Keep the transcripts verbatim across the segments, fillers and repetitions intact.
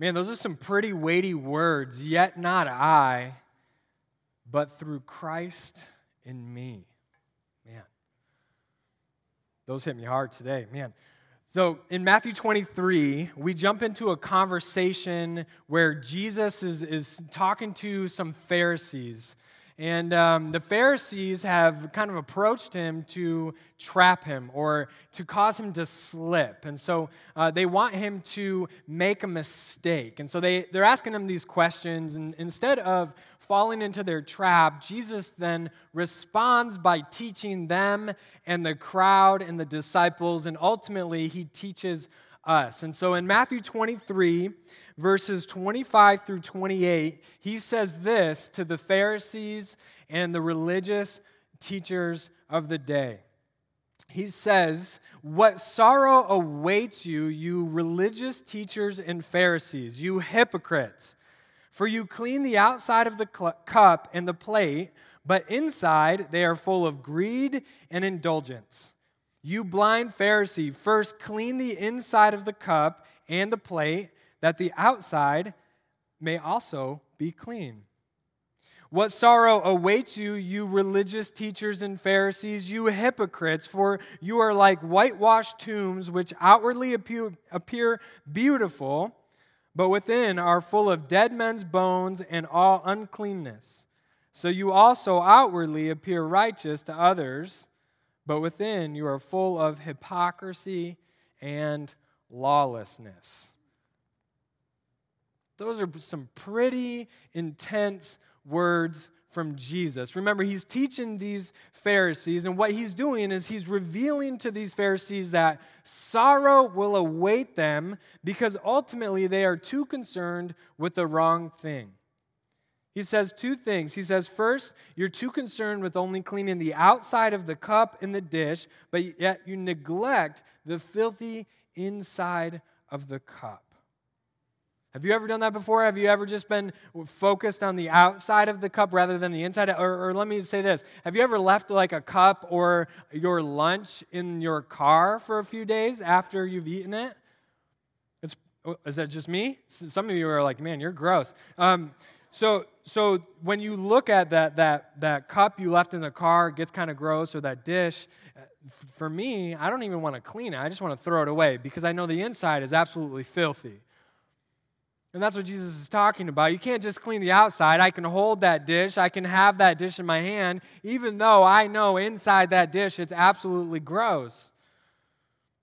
Man, those are some pretty weighty words. Yet not I, but through Christ in me. Man, those hit me hard today, man. So in Matthew twenty-three, we jump into a conversation where Jesus is, is talking to some Pharisees. And um, the Pharisees have kind of approached him to trap him or to cause him to slip. And so uh, they want him to make a mistake. And so they, they're asking him these questions. And instead of falling into their trap, Jesus then responds by teaching them and the crowd and the disciples. And ultimately, he teaches us. And so in Matthew twenty-three, verses twenty-five through twenty-eight, he says this to the Pharisees and the religious teachers of the day. He says, "What sorrow awaits you, you religious teachers and Pharisees, you hypocrites! For you clean the outside of the cup and the plate, but inside they are full of greed and indulgence. You blind Pharisee, first clean the inside of the cup and the plate, that the outside may also be clean. What sorrow awaits you, you religious teachers and Pharisees, you hypocrites, for you are like whitewashed tombs, which outwardly appear beautiful, but within are full of dead men's bones and all uncleanness. So you also outwardly appear righteous to others, but within you are full of hypocrisy and lawlessness." Those are some pretty intense words from Jesus. Remember, he's teaching these Pharisees, and what he's doing is he's revealing to these Pharisees that sorrow will await them because ultimately they are too concerned with the wrong thing. He says two things. He says, first, you're too concerned with only cleaning the outside of the cup and the dish, but yet you neglect the filthy inside of the cup. Have you ever done that before? Have you ever just been focused on the outside of the cup rather than the inside? Or, or let me say this. Have you ever left like a cup or your lunch in your car for a few days after you've eaten it? It's, is that just me? Some of you are like, man, you're gross. Um So so when you look at that that that cup you left in the car, it gets kind of gross, or that dish, for me, I don't even want to clean it. I just want to throw it away because I know the inside is absolutely filthy. And that's what Jesus is talking about. You can't just clean the outside. I can hold that dish. I can have that dish in my hand, even though I know inside that dish it's absolutely gross.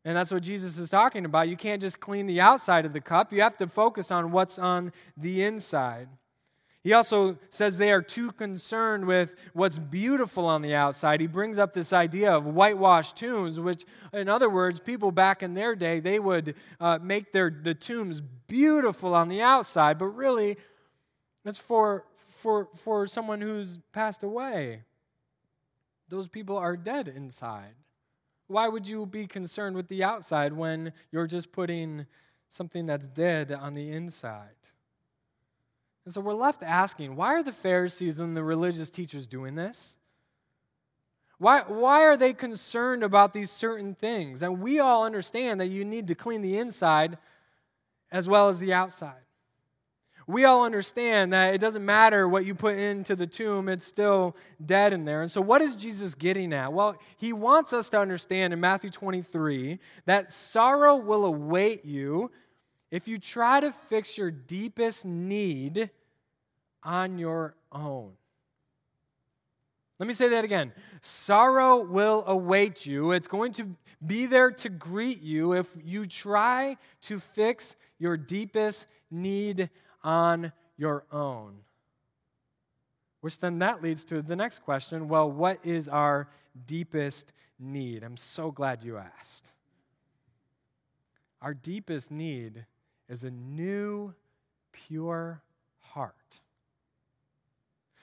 And that's what Jesus is talking about. You can't just clean the outside of the cup. You have to focus on what's on the inside. He also says they are too concerned with what's beautiful on the outside. He brings up this idea of whitewashed tombs, which, in other words, people back in their day, they would uh, make their the tombs beautiful on the outside, but really, that's for for for someone who's passed away. Those people are dead inside. Why would you be concerned with the outside when you're just putting something that's dead on the inside? And so we're left asking, why are the Pharisees and the religious teachers doing this? Why, why are they concerned about these certain things? And we all understand that you need to clean the inside as well as the outside. We all understand that it doesn't matter what you put into the tomb, it's still dead in there. And so what is Jesus getting at? Well, he wants us to understand in Matthew twenty-three that sorrow will await you if you try to fix your deepest need on your own. Let me say that again. Sorrow will await you. It's going to be there to greet you if you try to fix your deepest need on your own. Which then that leads to the next question. Well, what is our deepest need? I'm so glad you asked. Our deepest need is a new, pure heart.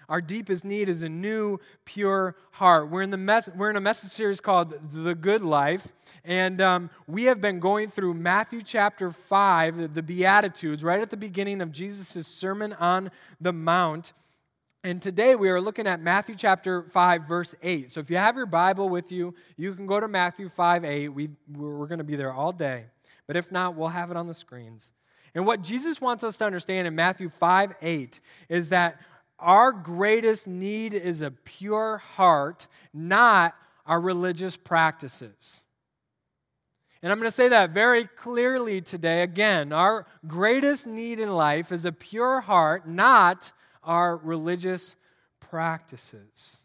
Our deepest need is a new, pure heart. We're in the mes- we're in a message series called The Good Life, and um, we have been going through Matthew chapter five, the, the Beatitudes, right at the beginning of Jesus' Sermon on the Mount. And today we are looking at Matthew chapter five, verse eight. So if you have your Bible with you, you can go to Matthew five, eight. We, we're going to be there all day. But if not, we'll have it on the screens. And what Jesus wants us to understand in Matthew five eight is that our greatest need is a pure heart, not our religious practices. And I'm going to say that very clearly today. Again, our greatest need in life is a pure heart, not our religious practices.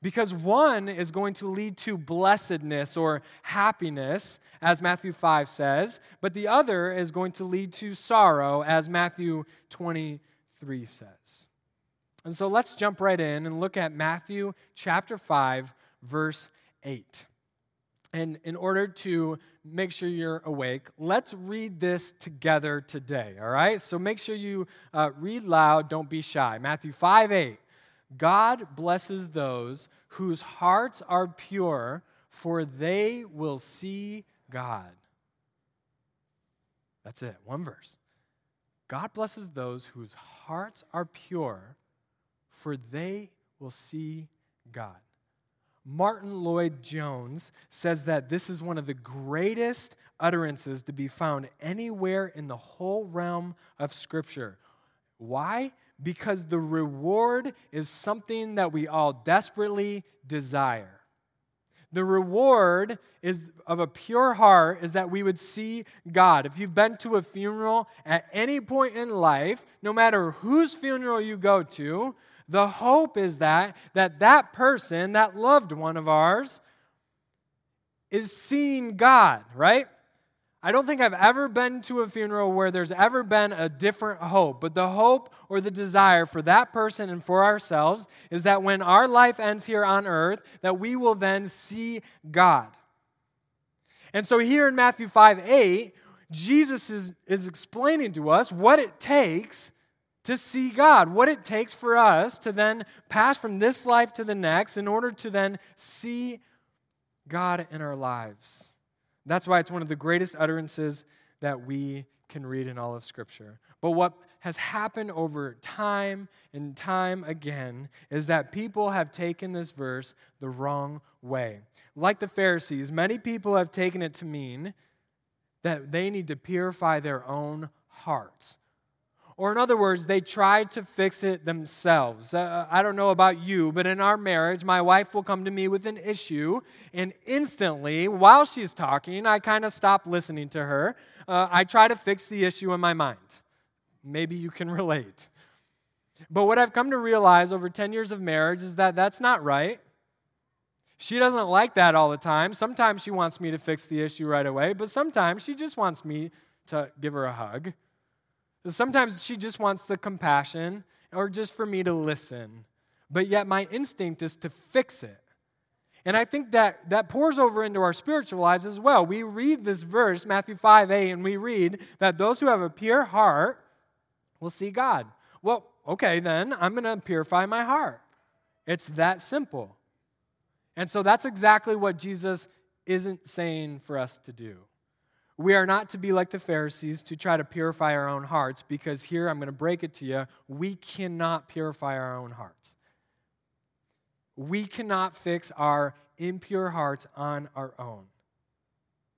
Because one is going to lead to blessedness or happiness, as Matthew five says, but the other is going to lead to sorrow, as Matthew twenty-three says. And so let's jump right in and look at Matthew chapter five, verse eight. And in order to make sure you're awake, let's read this together today, all right? So make sure you uh, read loud, don't be shy. Matthew five eight. God blesses those whose hearts are pure, for they will see God. That's it, one verse. God blesses those whose hearts are pure, for they will see God. Martin Lloyd-Jones says that this is one of the greatest utterances to be found anywhere in the whole realm of Scripture. Why? Because the reward is something that we all desperately desire. The reward is of a pure heart is that we would see God. If you've been to a funeral at any point in life, no matter whose funeral you go to, the hope is that that, that person, that loved one of ours, is seeing God, right? I don't think I've ever been to a funeral where there's ever been a different hope, but the hope or the desire for that person and for ourselves is that when our life ends here on earth, that we will then see God. And so here in Matthew five eight, Jesus is, is explaining to us what it takes to see God, what it takes for us to then pass from this life to the next in order to then see God in our lives. That's why it's one of the greatest utterances that we can read in all of Scripture. But what has happened over time and time again is that people have taken this verse the wrong way. Like the Pharisees, many people have taken it to mean that they need to purify their own hearts. Or in other words, they tried to fix it themselves. Uh, I don't know about you, but in our marriage, my wife will come to me with an issue, and instantly, while she's talking, I kind of stop listening to her. Uh, I try to fix the issue in my mind. Maybe you can relate. But what I've come to realize over ten years of marriage is that that's not right. She doesn't like that all the time. Sometimes she wants me to fix the issue right away, but sometimes she just wants me to give her a hug. Sometimes she just wants the compassion or just for me to listen. But yet my instinct is to fix it. And I think that that pours over into our spiritual lives as well. We read this verse, Matthew five eight, and we read that those who have a pure heart will see God. Well, okay then, I'm going to purify my heart. It's that simple. And so that's exactly what Jesus isn't saying for us to do. We are not to be like the Pharisees to try to purify our own hearts, because here, I'm going to break it to you, we cannot purify our own hearts. We cannot fix our impure hearts on our own.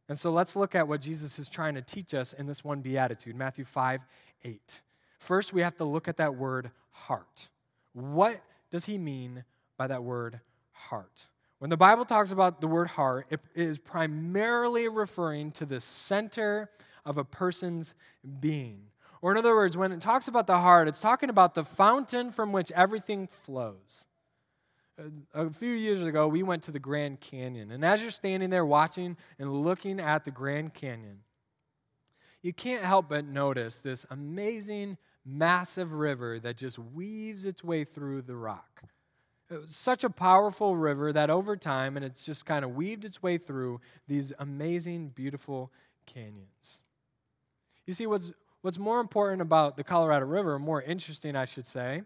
And so let's look at what Jesus is trying to teach us in this one beatitude, Matthew five eight. First, we have to look at that word heart. What does he mean by that word heart? When the Bible talks about the word heart, it is primarily referring to the center of a person's being. Or in other words, when it talks about the heart, it's talking about the fountain from which everything flows. A few years ago, we went to the Grand Canyon. And as you're standing there watching and looking at the Grand Canyon, you can't help but notice this amazing, massive river that just weaves its way through the rock. Such a powerful river that over time, and it's just kind of weaved its way through these amazing, beautiful canyons. You see, what's what's more important about the Colorado River, more interesting, I should say,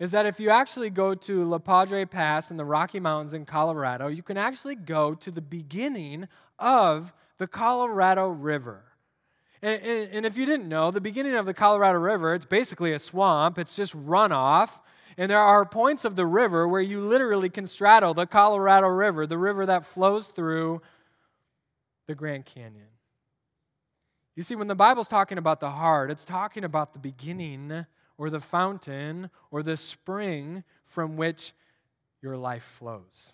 is that if you actually go to La Padre Pass in the Rocky Mountains in Colorado, you can actually go to the beginning of the Colorado River. And, and, and if you didn't know, the beginning of the Colorado River, it's basically a swamp. It's just runoff. And there are points of the river where you literally can straddle the Colorado River, the river that flows through the Grand Canyon. You see, when the Bible's talking about the heart, it's talking about the beginning or the fountain or the spring from which your life flows.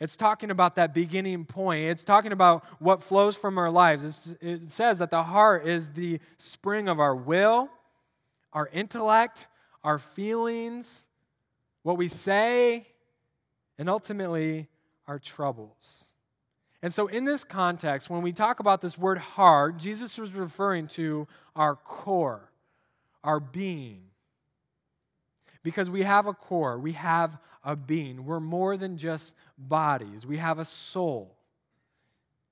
It's talking about that beginning point. It's talking about what flows from our lives. It's, it says that the heart is the spring of our will, our intellect, our feelings, what we say, and ultimately our troubles. And so in this context, when we talk about this word heart, Jesus was referring to our core, our being. Because we have a core, we have a being. We're more than just bodies. We have a soul.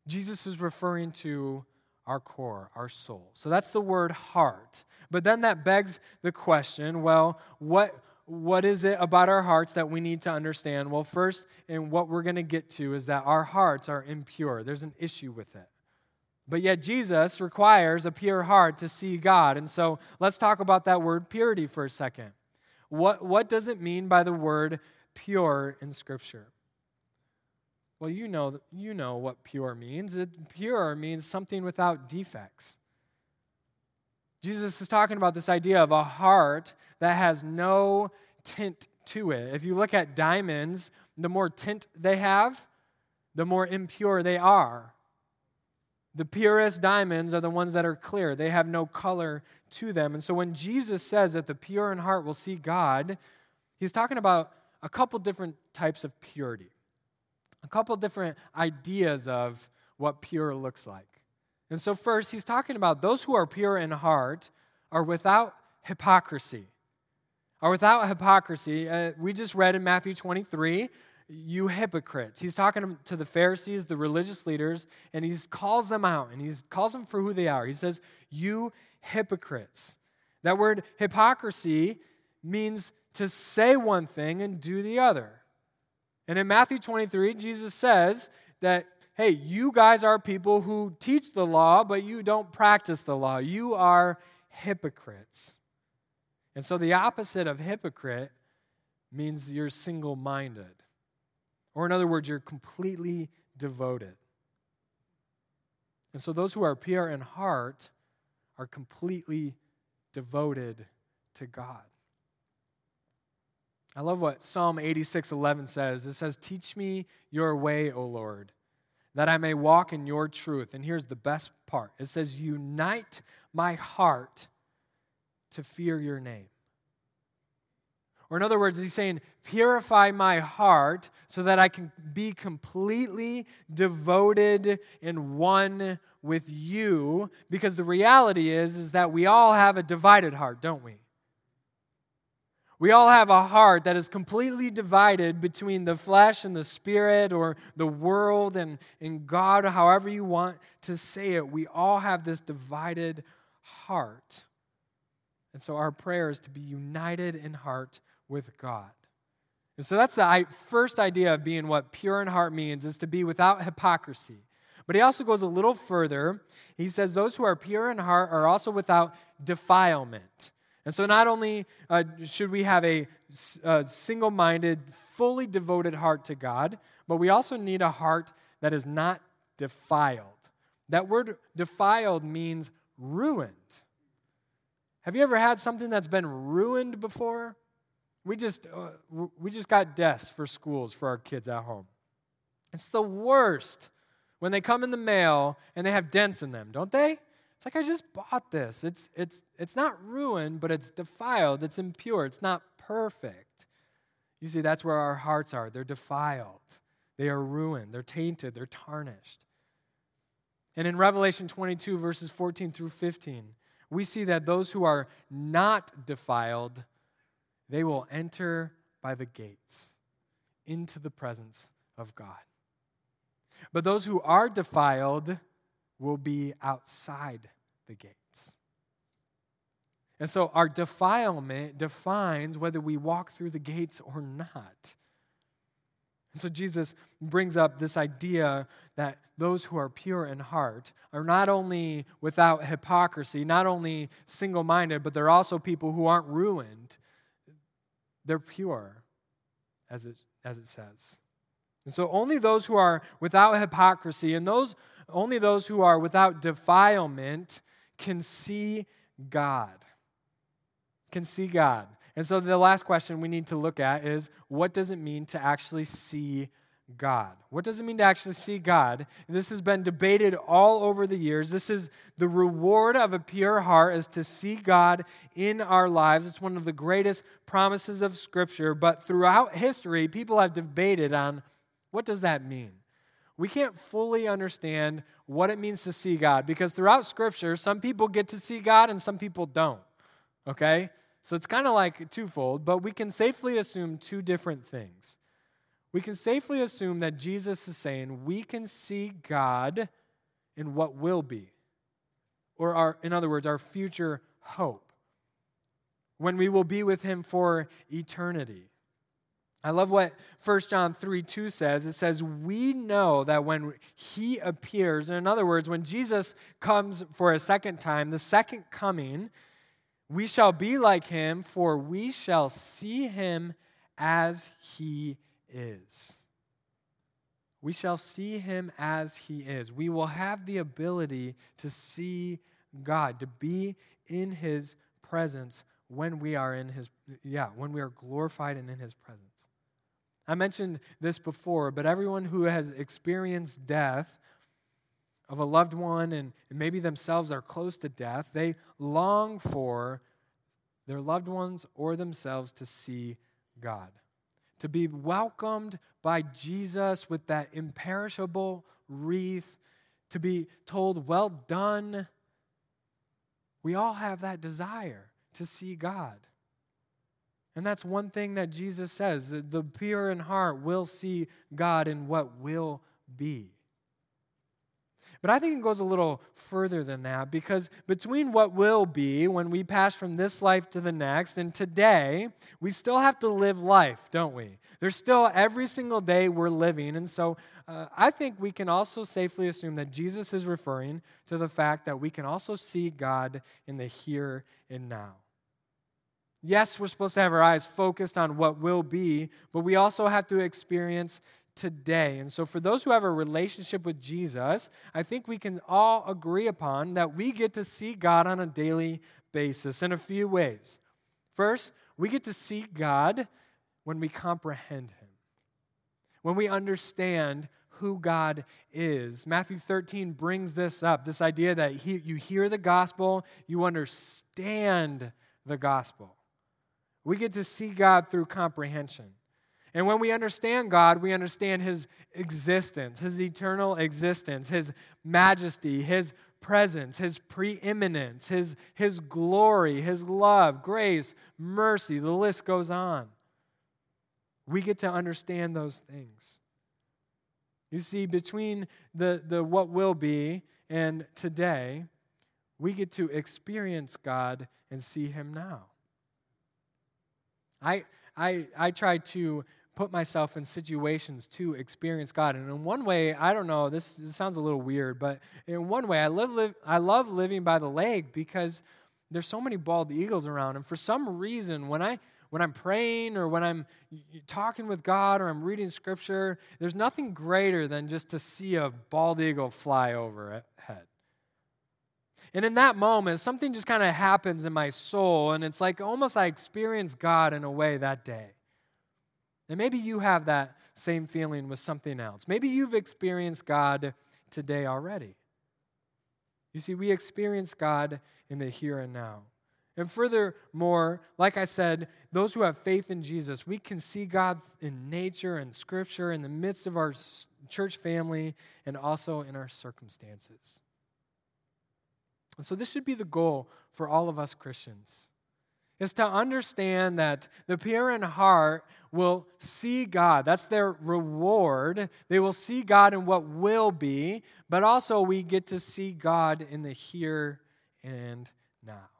Jesus is referring to our core, our soul. So that's the word heart. But then that begs the question, well, what... What is it about our hearts that we need to understand? Well, first, and what we're going to get to is that our hearts are impure. There's an issue with it. But yet Jesus requires a pure heart to see God. And so let's talk about that word purity for a second. What, what does it mean by the word pure in Scripture? Well, you know, you know what pure means. It, pure means something without defects. Jesus is talking about this idea of a heart that has no tint to it. If you look at diamonds, the more tint they have, the more impure they are. The purest diamonds are the ones that are clear. They have no color to them. And so when Jesus says that the pure in heart will see God, he's talking about a couple different types of purity, a couple different ideas of what pure looks like. And so first, he's talking about those who are pure in heart are without hypocrisy. Are without hypocrisy. Uh, we just read in Matthew twenty-three, you hypocrites. He's talking to the Pharisees, the religious leaders, and he calls them out, and he calls them for who they are. He says, you hypocrites. That word hypocrisy means to say one thing and do the other. And in Matthew twenty-three, Jesus says that, hey, you guys are people who teach the law, but you don't practice the law. You are hypocrites. And so the opposite of hypocrite means you're single-minded. Or in other words, you're completely devoted. And so those who are pure in heart are completely devoted to God. I love what Psalm eighty-six eleven says. It says, teach me your way, O Lord, that I may walk in your truth. And here's the best part. It says, unite my heart to fear your name. Or in other words, he's saying, purify my heart so that I can be completely devoted and one with you. Because the reality is, is that we all have a divided heart, don't we? We all have a heart that is completely divided between the flesh and the spirit, or the world and, and God, however you want to say it. We all have this divided heart. And so our prayer is to be united in heart with God. And so that's the first idea of being what pure in heart means, is to be without hypocrisy. But he also goes a little further. He says those who are pure in heart are also without defilement. And so not only uh, should we have a, a single-minded, fully devoted heart to God, but we also need a heart that is not defiled. That word defiled means ruined. Have you ever had something that's been ruined before? We just, uh, we just got desks for schools for our kids at home. It's the worst when they come in the mail and they have dents in them, don't they? It's like, I just bought this. It's it's it's not ruined, but it's defiled. It's impure. It's not perfect. You see, that's where our hearts are. They're defiled. They are ruined. They're tainted. They're tarnished. And in Revelation twenty-two, verses fourteen through fifteen, we see that those who are not defiled, they will enter by the gates into the presence of God. But those who are defiled will be outside the gates. And so our defilement defines whether we walk through the gates or not. And so Jesus brings up this idea that those who are pure in heart are not only without hypocrisy, not only single-minded, but they're also people who aren't ruined. They're pure, as it, as it says. And so only those who are without hypocrisy and those only those who are without defilement can see God, can see God. And so the last question we need to look at is, what does it mean to actually see God? What does it mean to actually see God? This has been debated all over the years. This is the reward of a pure heart, is to see God in our lives. It's one of the greatest promises of Scripture. But throughout history, people have debated on, what does that mean? We can't fully understand what it means to see God, because throughout Scripture, some people get to see God and some people don't, okay? So it's kind of like twofold, but we can safely assume two different things. We can safely assume that Jesus is saying we can see God in what will be, or our, in other words, our future hope, when we will be with him for eternity. I love what First John three two says. It says, we know that when he appears, in other words, when Jesus comes for a second time, the second coming, we shall be like him, for we shall see him as he is. We shall see him as he is. We will have the ability to see God, to be in his presence when we are in his, yeah, when we are glorified and in his presence. I mentioned this before, but everyone who has experienced death of a loved one and maybe themselves are close to death, they long for their loved ones or themselves to see God, to be welcomed by Jesus with that imperishable wreath, to be told, well done. We all have that desire to see God. And that's one thing that Jesus says, the pure in heart will see God in what will be. But I think it goes a little further than that, because between what will be when we pass from this life to the next and today, we still have to live life, don't we? There's still every single day we're living. And so uh, I think we can also safely assume that Jesus is referring to the fact that we can also see God in the here and now. Yes, we're supposed to have our eyes focused on what will be, but we also have to experience today. And so for those who have a relationship with Jesus, I think we can all agree upon that we get to see God on a daily basis in a few ways. First, we get to see God when we comprehend him, when we understand who God is. Matthew thirteen brings this up, this idea that he, you hear the gospel, you understand the gospel. We get to see God through comprehension. And when we understand God, we understand his existence, his eternal existence, his majesty, his presence, his preeminence, his, his glory, his love, grace, mercy. The list goes on. We get to understand those things. You see, between the, the what will be and today, we get to experience God and see him now. I I I try to put myself in situations to experience God. And in one way, I don't know, this, this sounds a little weird, but in one way, I live, live I love living by the lake because there's so many bald eagles around. And for some reason, when I when I'm praying or when I'm talking with God or I'm reading Scripture, there's nothing greater than just to see a bald eagle fly overhead. And in that moment, something just kind of happens in my soul, and it's like almost I experienced God in a way that day. And maybe you have that same feeling with something else. Maybe you've experienced God today already. You see, we experience God in the here and now. And furthermore, like I said, those who have faith in Jesus, we can see God in nature and Scripture, in the midst of our church family, and also in our circumstances. And so this should be the goal for all of us Christians, is to understand that the pure in heart will see God. That's their reward. They will see God in what will be, but also we get to see God in the here and now.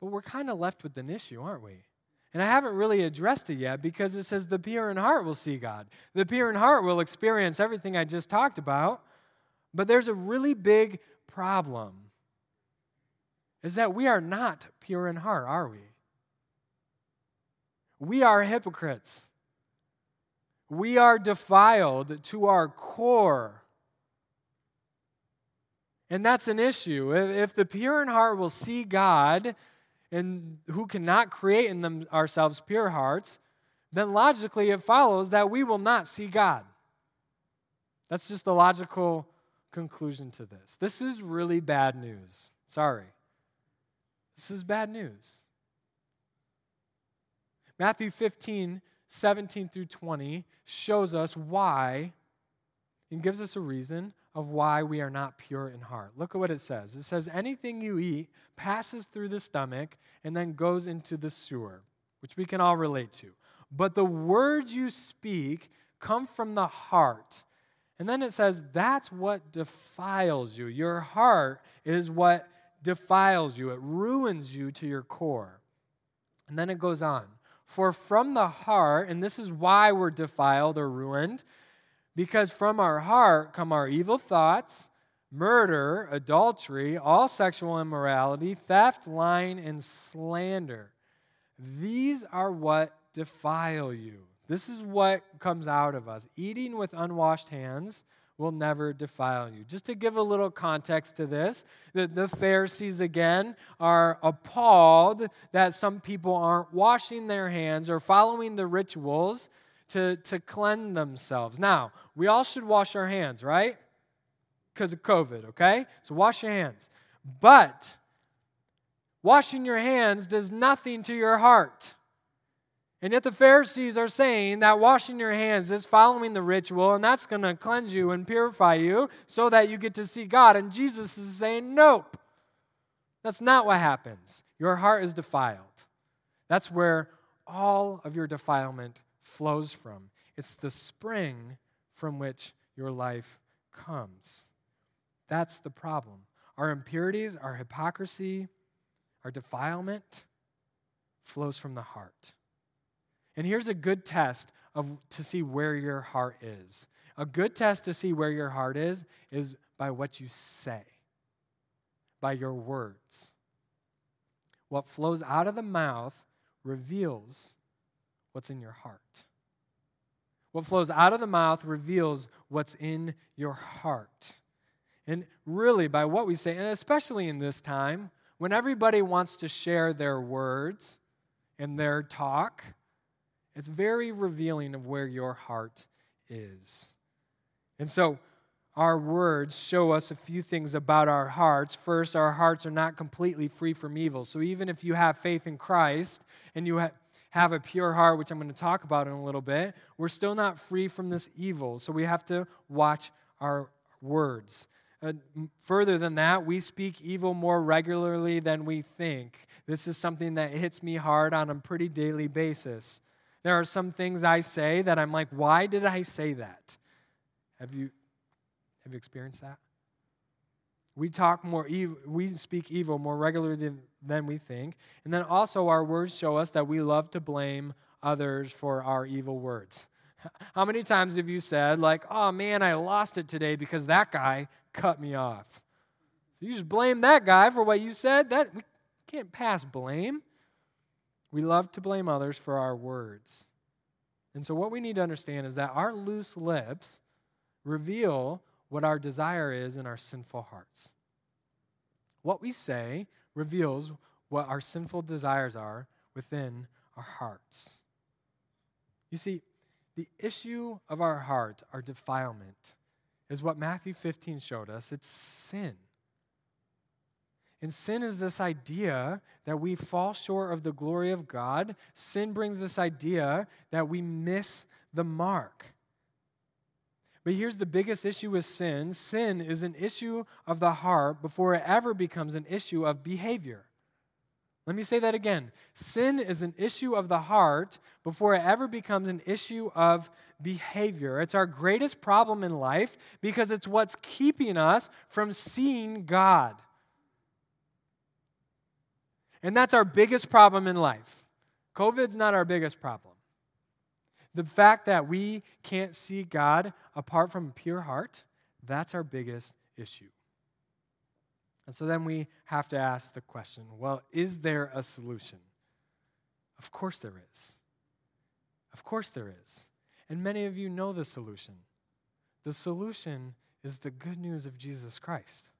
But we're kind of left with an issue, aren't we? And I haven't really addressed it yet, because it says the pure in heart will see God. The pure in heart will experience everything I just talked about, but there's a really big problem is that we are not pure in heart, are we? We are hypocrites. We are defiled to our core. And that's an issue. If the pure in heart will see God, and who cannot create in them ourselves pure hearts, then logically it follows that we will not see God. That's just the logical conclusion to this. This is really bad news. Sorry. This is bad news. Matthew fifteen, seventeen through twenty shows us why and gives us a reason of why we are not pure in heart. Look at what it says. It says, anything you eat passes through the stomach and then goes into the sewer, which we can all relate to. But the words you speak come from the heart. And then it says, that's what defiles you. Your heart is what defiles you. It ruins you to your core. And then it goes on. For from the heart, and this is why we're defiled or ruined, because from our heart come our evil thoughts, murder, adultery, all sexual immorality, theft, lying, and slander. These are what defile you. This is what comes out of us. Eating with unwashed hands will never defile you. Just to give a little context to this, the, the Pharisees, again, are appalled that some people aren't washing their hands or following the rituals to, to cleanse themselves. Now, we all should wash our hands, right? Because of COVID, okay? So wash your hands. But washing your hands does nothing to your heart. And yet the Pharisees are saying that washing your hands is following the ritual, and that's going to cleanse you and purify you so that you get to see God. And Jesus is saying, nope, that's not what happens. Your heart is defiled. That's where all of your defilement flows from. It's the spring from which your life comes. That's the problem. Our impurities, our hypocrisy, our defilement flows from the heart. And here's a good test of to see where your heart is. A good test to see where your heart is is by what you say, by your words. What flows out of the mouth reveals what's in your heart. What flows out of the mouth reveals what's in your heart. And really, by what we say, and especially in this time, when everybody wants to share their words and their talk, it's very revealing of where your heart is. And so our words show us a few things about our hearts. First, our hearts are not completely free from evil. So even if you have faith in Christ and you ha- have a pure heart, which I'm going to talk about in a little bit, we're still not free from this evil. So we have to watch our words. Uh, further than that, we speak evil more regularly than we think. This is something that hits me hard on a pretty daily basis. There are some things I say that I'm like, why did I say that? Have you have you experienced that? We talk more evil, we speak evil more regularly than, than we think. And then also our words show us that we love to blame others for our evil words. How many times have you said, like, oh man, I lost it today because that guy cut me off? So you just blame that guy for what you said? That we can't pass blame. We love to blame others for our words. And so what we need to understand is that our loose lips reveal what our desire is in our sinful hearts. What we say reveals what our sinful desires are within our hearts. You see, the issue of our heart, our defilement, is what Matthew fifteen showed us. It's sin. And sin is this idea that we fall short of the glory of God. Sin brings this idea that we miss the mark. But here's the biggest issue with sin. Sin is an issue of the heart before it ever becomes an issue of behavior. Let me say that again. Sin is an issue of the heart before it ever becomes an issue of behavior. It's our greatest problem in life because it's what's keeping us from seeing God. And that's our biggest problem in life. COVID's not our biggest problem. The fact that we can't see God apart from a pure heart, that's our biggest issue. And so then we have to ask the question, well, is there a solution? Of course there is. Of course there is. And many of you know the solution. The solution is the good news of Jesus Christ.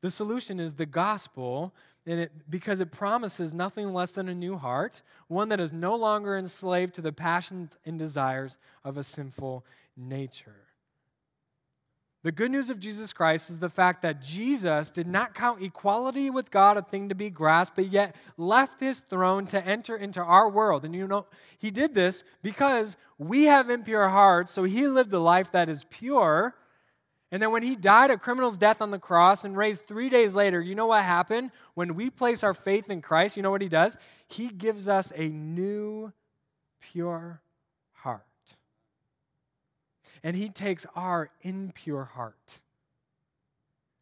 The solution is the gospel, and it, because it promises nothing less than a new heart, one that is no longer enslaved to the passions and desires of a sinful nature. The good news of Jesus Christ is the fact that Jesus did not count equality with God a thing to be grasped, but yet left his throne to enter into our world. And you know, he did this because we have impure hearts, so he lived a life that is pure. And then when he died a criminal's death on the cross and raised three days later, you know what happened? When we place our faith in Christ, you know what he does? He gives us a new, pure heart. And he takes our impure heart.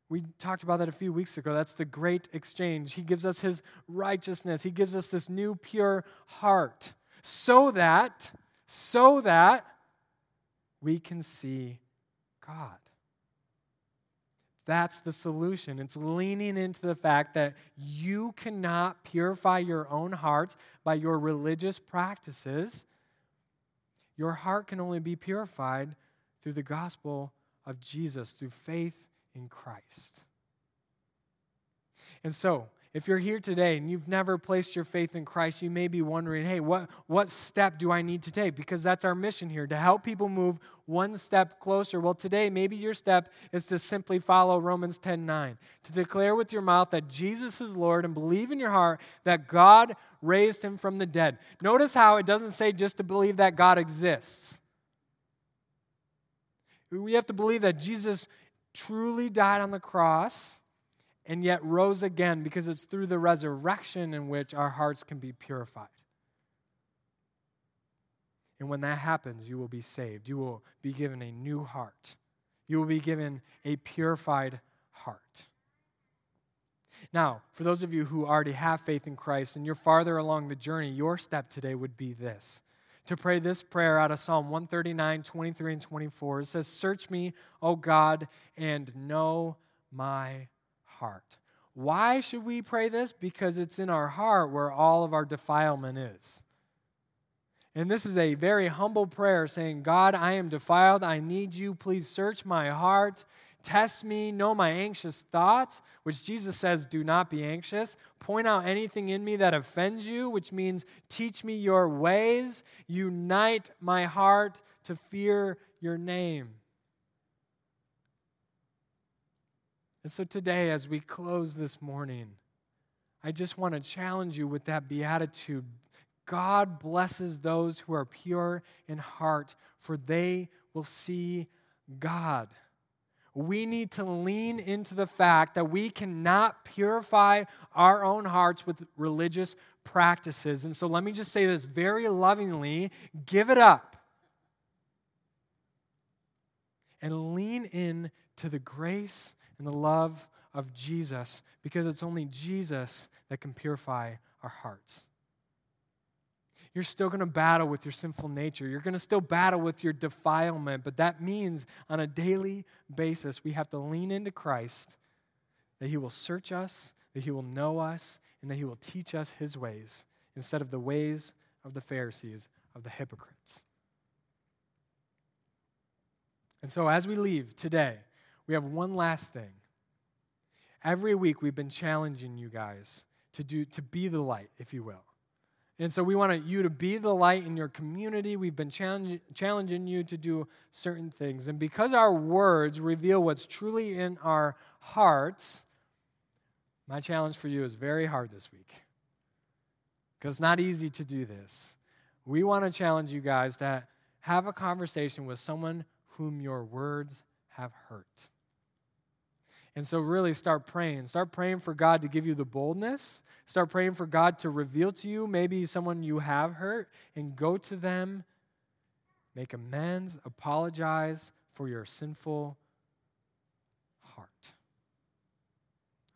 We talked about that a few weeks ago. That's the great exchange. He gives us his righteousness. He gives us this new, pure heart so that, so that we can see God. That's the solution. It's leaning into the fact that you cannot purify your own hearts by your religious practices. Your heart can only be purified through the gospel of Jesus, through faith in Christ. And so, if you're here today and you've never placed your faith in Christ, you may be wondering, hey, what, what step do I need to take? Because that's our mission here, to help people move one step closer. Well, today, maybe your step is to simply follow Romans ten nine, to declare with your mouth that Jesus is Lord and believe in your heart that God raised him from the dead. Notice how it doesn't say just to believe that God exists. We have to believe that Jesus truly died on the cross and yet rose again, because it's through the resurrection in which our hearts can be purified. And when that happens, you will be saved. You will be given a new heart. You will be given a purified heart. Now, for those of you who already have faith in Christ and you're farther along the journey, your step today would be this: to pray this prayer out of Psalm one thirty-nine, twenty-three, and twenty-four. It says, "Search me, O God, and know my heart." Why should we pray this? Because it's in our heart where all of our defilement is. And this is a very humble prayer saying, God, I am defiled. I need you. Please search my heart. Test me. Know my anxious thoughts, which Jesus says, do not be anxious. Point out anything in me that offends you, which means teach me your ways. Unite my heart to fear your name. And so today, as we close this morning, I just want to challenge you with that beatitude. God blesses those who are pure in heart, for they will see God. We need to lean into the fact that we cannot purify our own hearts with religious practices. And so let me just say this very lovingly. Give it up. And lean in to the grace and the love of Jesus, because it's only Jesus that can purify our hearts. You're still going to battle with your sinful nature. You're going to still battle with your defilement, but that means on a daily basis we have to lean into Christ, that he will search us, that he will know us, and that he will teach us his ways instead of the ways of the Pharisees, of the hypocrites. And so as we leave today, we have one last thing. Every week we've been challenging you guys to do to be the light, if you will. And so we want you to be the light in your community. We've been challenge, challenging you to do certain things. And because our words reveal what's truly in our hearts, my challenge for you is very hard this week, because it's not easy to do this. We want to challenge you guys to have a conversation with someone whom your words have hurt. And so really start praying. Start praying for God to give you the boldness. Start praying for God to reveal to you maybe someone you have hurt, and go to them, make amends, apologize for your sinful heart.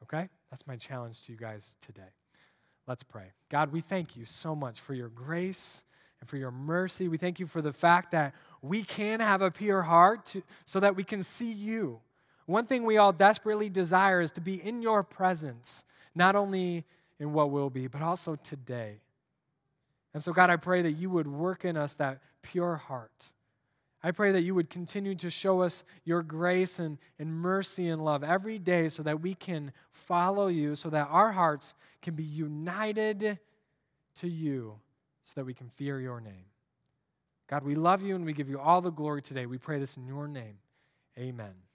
Okay? That's my challenge to you guys today. Let's pray. God, we thank you so much for your grace and for your mercy. We thank you for the fact that we can have a pure heart to, so that we can see you. One thing we all desperately desire is to be in your presence, not only in what will be, but also today. And so, God, I pray that you would work in us that pure heart. I pray that you would continue to show us your grace and, and mercy and love every day so that we can follow you, so that our hearts can be united to you, so that we can fear your name. God, we love you and we give you all the glory today. We pray this in your name. Amen.